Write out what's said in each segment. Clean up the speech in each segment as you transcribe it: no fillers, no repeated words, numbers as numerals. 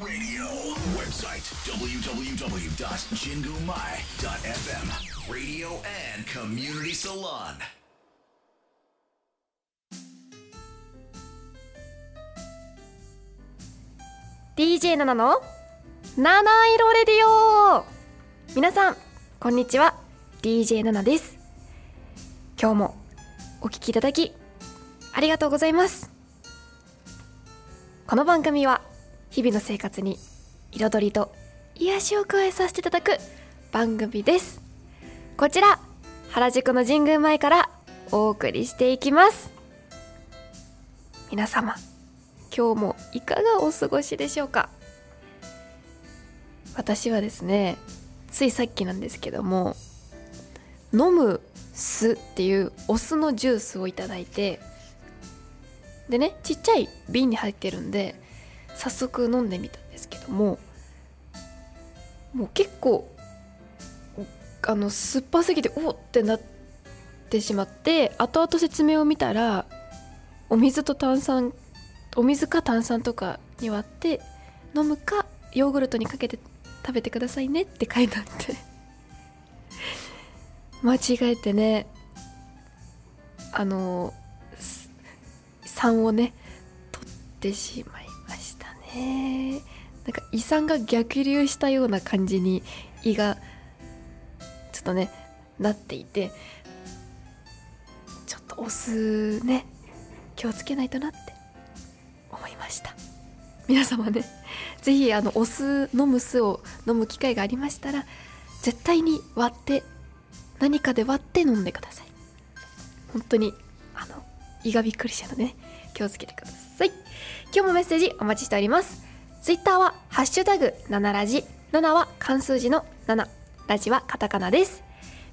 Radio website www.JinguMai.fm Radio and Community Salon。DJ 7の七色レディオ。皆さんこんにちは、 DJ 7です。今日もお聞きいただきありがとうございます。この番組は日々の生活に彩りと癒しを加えさせていただく番組です。こちら原宿の神宮前からお送りしていきます。皆様今日もいかがお過ごしでしょうか。私はですね、ついさっきなんですけども、飲む酢っていうお酢のジュースをいただいて、でね、ちっちゃい瓶に入ってるんで早速飲んでみたんですけども、もう結構酸っぱすぎておってなってしまって、後々説明を見たらお水か炭酸とかに割って飲むかヨーグルトにかけて食べてくださいねって書いてあって間違えてね、酸をね取ってしまいましたね。なんか胃酸が逆流したような感じに胃がちょっとねなっていて、ちょっとお酢ね気をつけないとなって思いました。皆様ね、ぜひお酢飲む酢を飲む機会がありましたら、絶対に割って何かで割って飲んでください。本当に胃がびっくりしたので、ね、気をつけてください。今日もメッセージお待ちしております。ツイッターはハッシュタグ7ラジ、7は漢数字の7、ラジはカタカナです。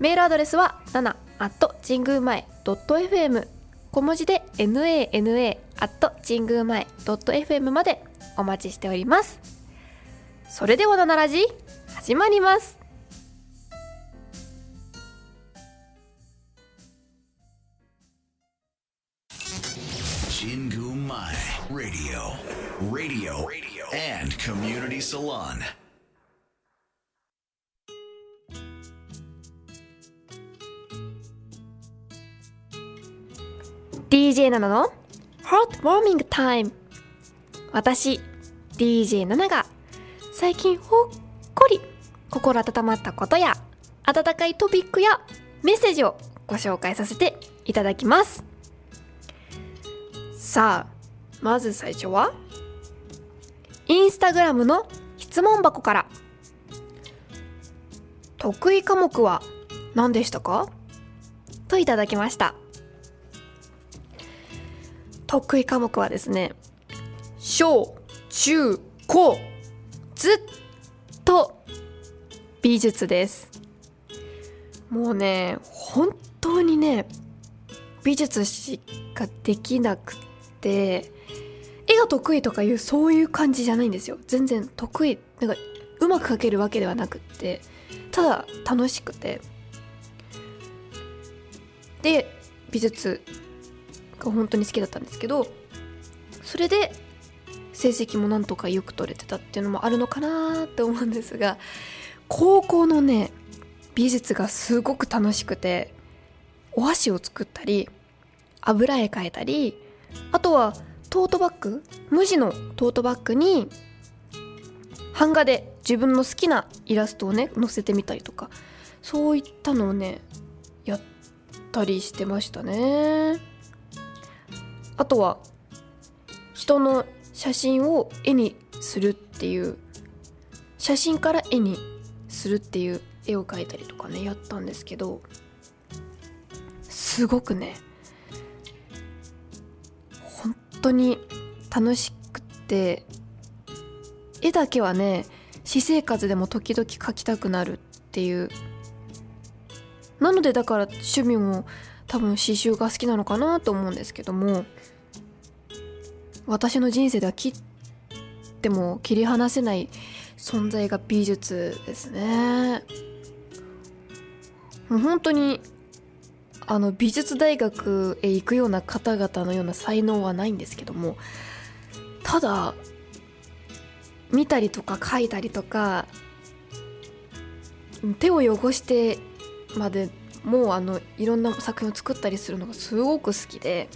メールアドレスは7@jinguumai.fm、小文字で nana@jinguumai.fm までお待ちしております。それでは7ラジ始まります。JinguMai Radio and Community Salon。 DJ7 の Heartwarming Time。 私 DJ7 が最近ほっこり心温まったことや温かいトピックやメッセージをご紹介させていただきます。さあ、まず最初はインスタグラムの質問箱から。得意科目は何でしたかといただきました。得意科目はですね、小中高ずっと美術です。もうね、本当にね美術しかできなくて、で絵が得意とかいうそういう感じじゃないんですよ。全然得意、なんかうまく描けるわけではなくって、ただ楽しくて、で美術が本当に好きだったんですけど、それで成績もなんとかよく取れてたっていうのもあるのかなって思うんですが、高校のね美術がすごく楽しくて、お箸を作ったり油絵描いたり、あとはトートバッグ、無地のトートバッグに版画で自分の好きなイラストをね載せてみたりとか、そういったのをねやったりしてましたね。あとは人の写真を絵にするっていう、写真から絵にするっていう絵を描いたりとかねやったんですけど、すごくね本当に楽しくて、絵だけはね私生活でも時々描きたくなるっていう、なのでだから趣味も多分刺繍が好きなのかなと思うんですけども、私の人生では切っても切り離せない存在が美術ですね。もう本当に美術大学へ行くような方々のような才能はないんですけども、ただ見たりとか書いたりとか手を汚してまでもういろんな作品を作ったりするのがすごく好き で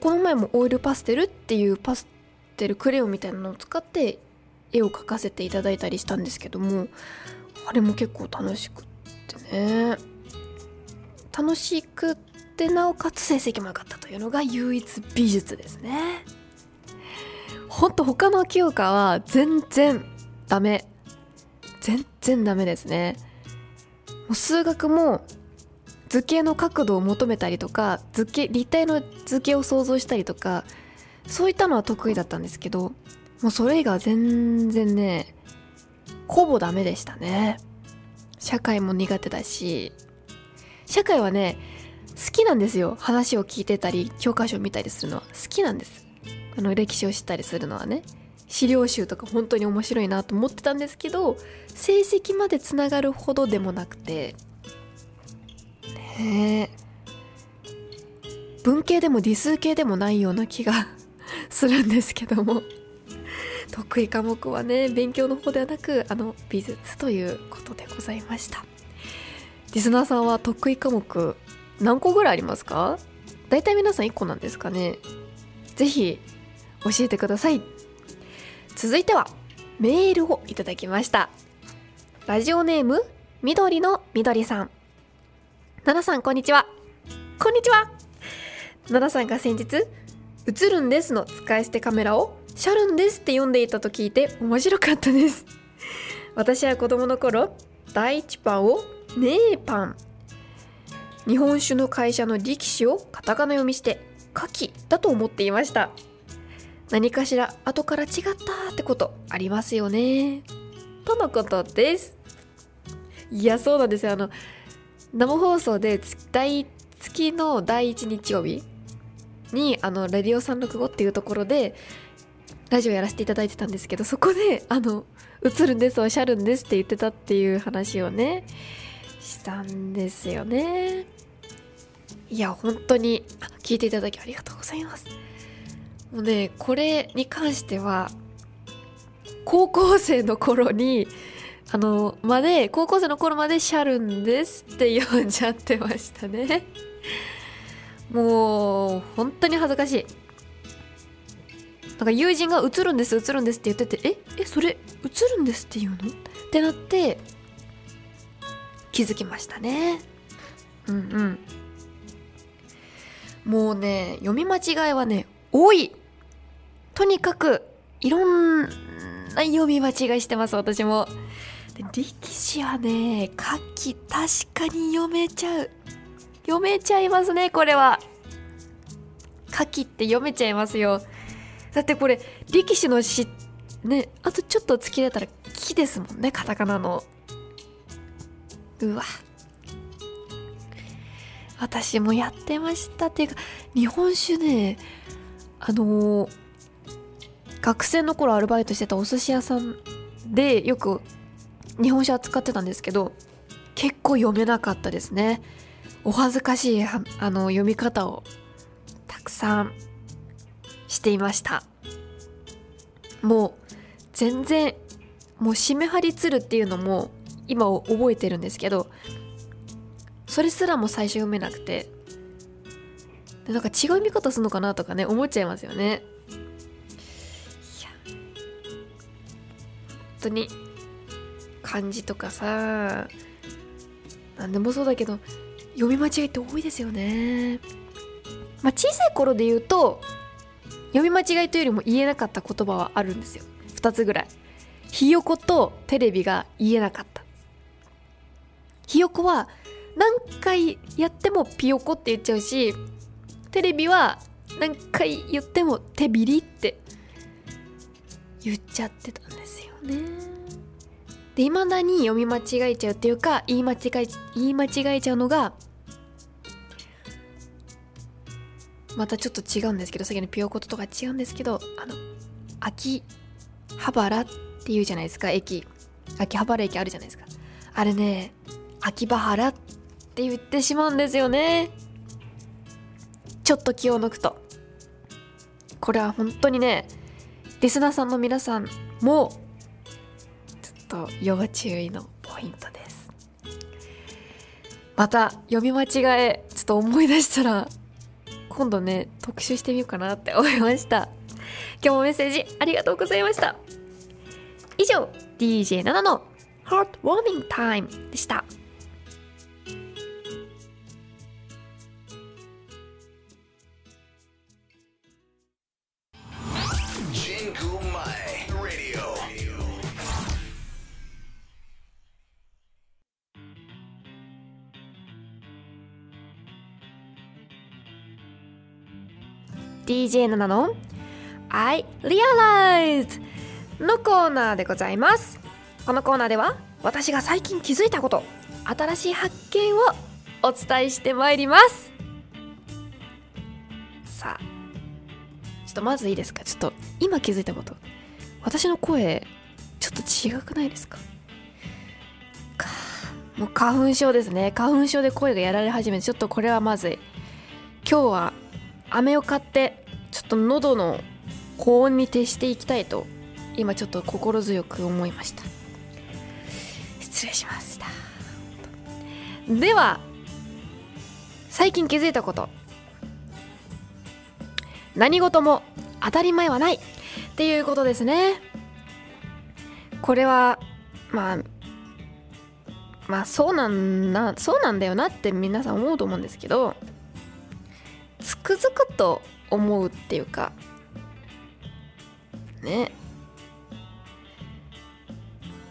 この前もオイルパステルっていうパステルクレヨンみたいなのを使って絵を描かせていただいたりしたんですけども、あれも結構楽しくってね、楽しくってなおかつ成績も良かったというのが唯一美術ですね。ほんと他の教科は全然ダメですね。もう数学も図形の角度を求めたりとか立体の図形を想像したりとかそういったのは得意だったんですけど、もうそれ以外は全然ねほぼダメでしたね。社会も苦手だし、社会はね好きなんですよ。話を聞いてたり教科書を見たりするのは好きなんです。歴史を知ったりするのはね、資料集とか本当に面白いなと思ってたんですけど、成績までつながるほどでもなくてね、文系でも理数系でもないような気がするんですけども、得意科目はね勉強の方ではなく美術ということでございました。リスナーさんは得意科目何個ぐらいありますか？だいたい皆さん1個なんですかね。ぜひ教えてください。続いてはメールをいただきました。ラジオネームみどりのみどりさん。奈々さんこんにちは。こんにちは。奈々さんが先日映るんですの使い捨てカメラをシャルンですって読んでいたと聞いて面白かったです。私は子供の頃第一パンをねえパン、日本酒の会社の力士をカタカナ読みしてカキだと思っていました。何かしら後から違ったってことありますよねとのことです。いやそうなんですよ。生放送で月の第1日曜日にレディオ365っていうところでラジオやらせていただいてたんですけど、そこで映るんですおしゃるんですって言ってたっていう話をねしたんですよね。いや本当に聞いていただきありがとうございます。もうねこれに関しては高校生の頃に高校生の頃までシャルンですって読んじゃってましたね。もう本当に恥ずかしい。なんか友人が映るんですって言っててえそれ映るんですって言うのってなって気づきましたね。もうね読み間違いはね多い。とにかくいろんな読み間違いしてます私も。で力士はね書き確かに読めちゃいますね。これは書きって読めちゃいますよ。だってこれ力士のしねあとちょっと突き出たら木ですもんね、カタカナの。うわ私もやってましたっていうか、日本酒ね学生の頃アルバイトしてたお寿司屋さんでよく日本酒扱ってたんですけど、結構読めなかったですね。お恥ずかしい読み方をたくさんしていました。もう全然もう締め張りつるっていうのも今を覚えてるんですけど、それすらも最初読めなくて、でなんか違う見方するのかなとかね思っちゃいますよね。いや本当に漢字とかさ何でもそうだけど読み間違いって多いですよね。まあ小さい頃で言うと読み間違いというよりも言えなかった言葉はあるんですよ。2つぐらい。ひよことテレビが言えなかった。ひよこは何回やってもピヨコって言っちゃうし、テレビは何回言っても手びりって言っちゃってたんですよね。で、未だに読み間違えちゃうっていうか言い間違えちゃうのがまたちょっと違うんですけど、先にピヨコとか違うんですけど、秋葉原っていうじゃないですか、駅。秋葉原駅あるじゃないですか。あれね秋葉原って言ってしまうんですよね。ちょっと気を抜くと。これは本当にねリスナーさんの皆さんもちょっと要注意のポイントです。また読み間違えちょっと思い出したら今度ね特集してみようかなって思いました。今日もメッセージありがとうございました。以上 DJ7 のハートウォーミングタイムでした。DJ7 の I Realized のコーナーでございます。このコーナーでは私が最近気づいたこと、新しい発見をお伝えしてまいります。さあちょっとまずいいですか、ちょっと今気づいたこと、私の声ちょっと違くないですか。もう花粉症ですね。花粉症で声がやられ始めて、ちょっとこれはまずい。今日は飴を買ってちょっと喉の高温に徹していきたいと今ちょっと心強く思いました。失礼しました。では最近気づいたこと、何事も当たり前はないっていうことですね。これはまあそうなんだよなって皆さん思うと思うんですけど、つくづくと思うっていうかね、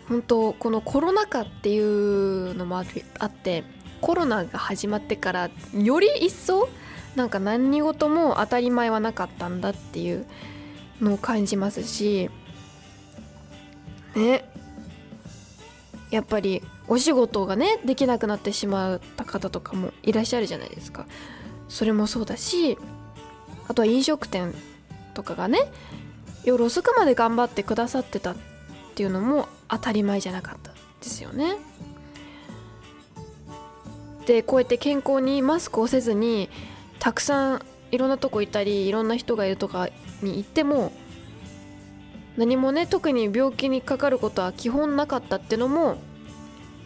本当このコロナ禍っていうのもあって、コロナが始まってからより一層なんか何事も当たり前はなかったんだっていうのを感じますしね、やっぱりお仕事がねできなくなってしまった方とかもいらっしゃるじゃないですか。それもそうだし、あとは飲食店とかがね夜遅くまで頑張ってくださってたっていうのも当たり前じゃなかったですよね。でこうやって健康にマスクをせずにたくさんいろんなとこ行ったりいろんな人がいるとかに行っても何もね特に病気にかかることは基本なかったっていうのも、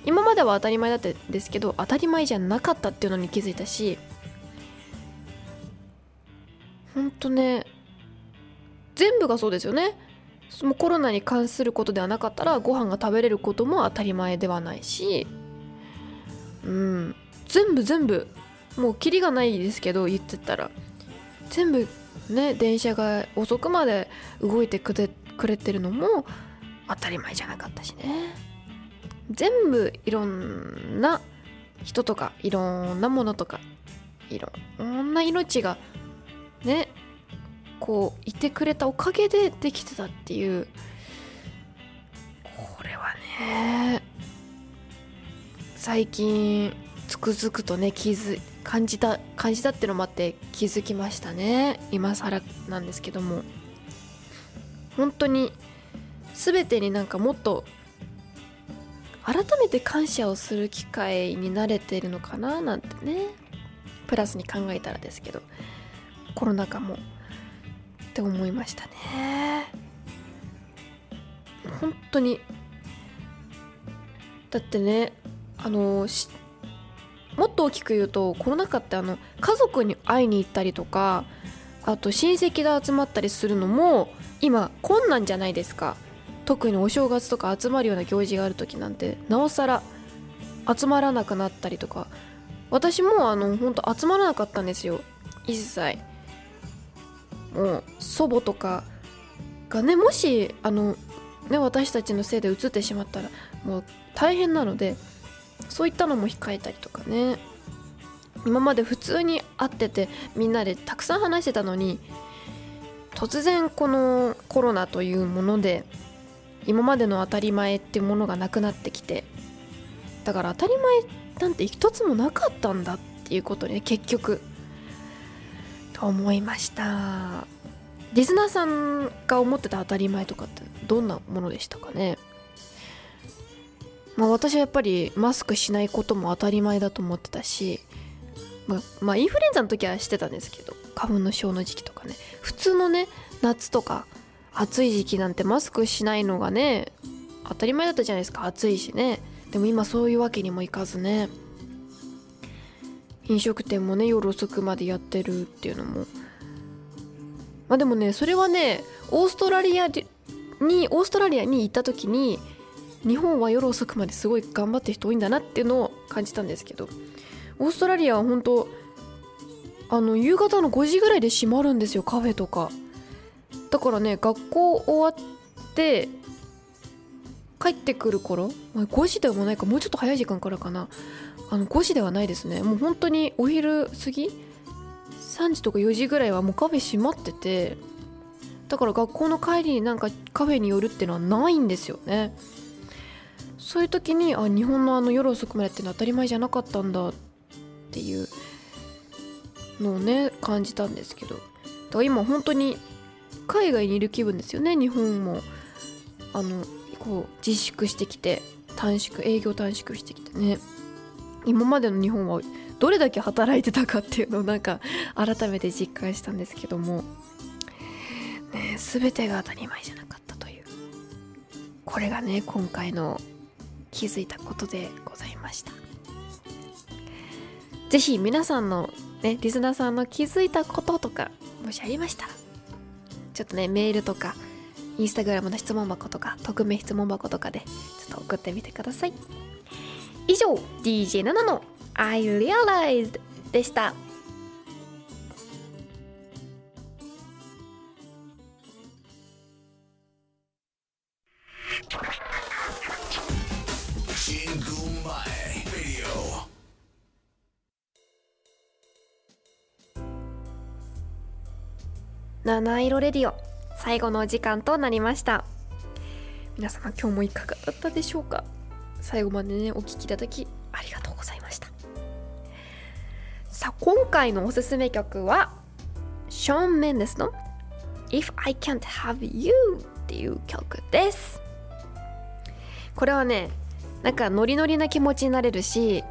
今までは当たり前だったんですけど当たり前じゃなかったっていうのに気づいたし、ほんとね全部がそうですよね。もうコロナに関することではなかったらご飯が食べれることも当たり前ではないし、うん、全部もうキリがないですけど言ってたら全部ね、電車が遅くまで動いてくれてるのも当たり前じゃなかったしね。全部いろんな人とかいろんなものとかいろんな命がね、こういてくれたおかげでできてたっていう、これはね最近つくづくとね感じたってのもあって気づきましたね。今更なんですけども、本当に全てになんかもっと改めて感謝をする機会に慣れてるのかななんてね、プラスに考えたらですけど、コロナ禍もって思いましたね。本当にだってね、もっと大きく言うとコロナ禍って家族に会いに行ったりとか、あと親戚が集まったりするのも今困難じゃないですか。特にお正月とか集まるような行事がある時なんてなおさら集まらなくなったりとか、私も本当集まらなかったんですよ一切。もう祖母とかがね、もし私たちのせいで移ってしまったらもう大変なので、そういったのも控えたりとかね。今まで普通に会っててみんなでたくさん話してたのに、突然このコロナというもので今までの当たり前っていうものがなくなってきて、だから当たり前なんて一つもなかったんだっていうことに、ね、結局と思いました。リスナーさんが思ってた当たり前とかってどんなものでしたかね。私はやっぱりマスクしないことも当たり前だと思ってたし、インフルエンザの時はしてたんですけど、花粉の症の時期とかね、普通のね夏とか暑い時期なんてマスクしないのがね当たり前だったじゃないですか。暑いしね。でも今そういうわけにもいかずね、飲食店もね夜遅くまでやってるっていうのも、まあでもねそれはねオーストラリアに行った時に日本は夜遅くまですごい頑張ってる人多いんだなっていうのを感じたんですけど、オーストラリアは本当夕方の5時ぐらいで閉まるんですよ、カフェとか。だからね学校終わって帰ってくる頃、5時でもないか、もうちょっと早い時間からかな、5時ではないですね。もう本当にお昼過ぎ3時とか4時ぐらいはもうカフェ閉まってて、だから学校の帰りになんかカフェに寄るってのはないんですよね。そういう時に日本の夜遅くまでってのは当たり前じゃなかったんだっていうのをね感じたんですけど、だから今本当に海外にいる気分ですよね。日本もこう自粛してきて、営業短縮してきてね、今までの日本はどれだけ働いてたかっていうのをなんか改めて実感したんですけども、ね、全てが当たり前じゃなかったという、これがね今回の気づいたことでございました。ぜひ皆さんのねリスナーさんの気づいたこととかもしありましたら、ちょっとねメールとかインスタグラムの質問箱とか匿名質問箱とかでちょっと送ってみてください。以上 DJ7 の I Realized でした。七色レディオ最後のお時間となりました。皆様今日もいかがだったでしょうか。最後までねお聞きいただきありがとうございました。さあ今回のおすすめ曲はショーン・メンデスの If I Can't Have You っていう曲です。これはねなんかノリノリな気持ちになれるし、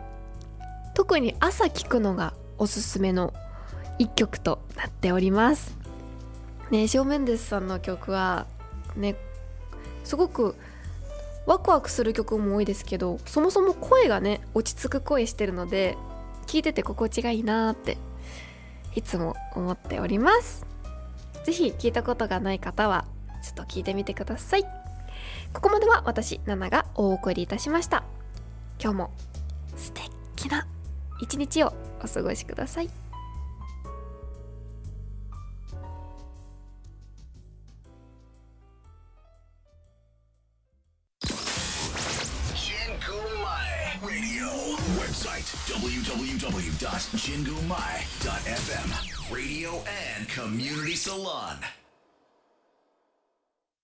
特に朝聴くのがおすすめの一曲となっておりますね。ショーン・メンデスさんの曲はねすごくワクワクする曲も多いですけど、そもそも声がね落ち着く声してるので聴いてて心地がいいなっていつも思っております。ぜひ聴いたことがない方はちょっと聴いてみてください。ここまでは私ナナがお送りいたしました。今日も素敵な一日をお過ごしください。www.JinguMai.fm Radio and Community Salon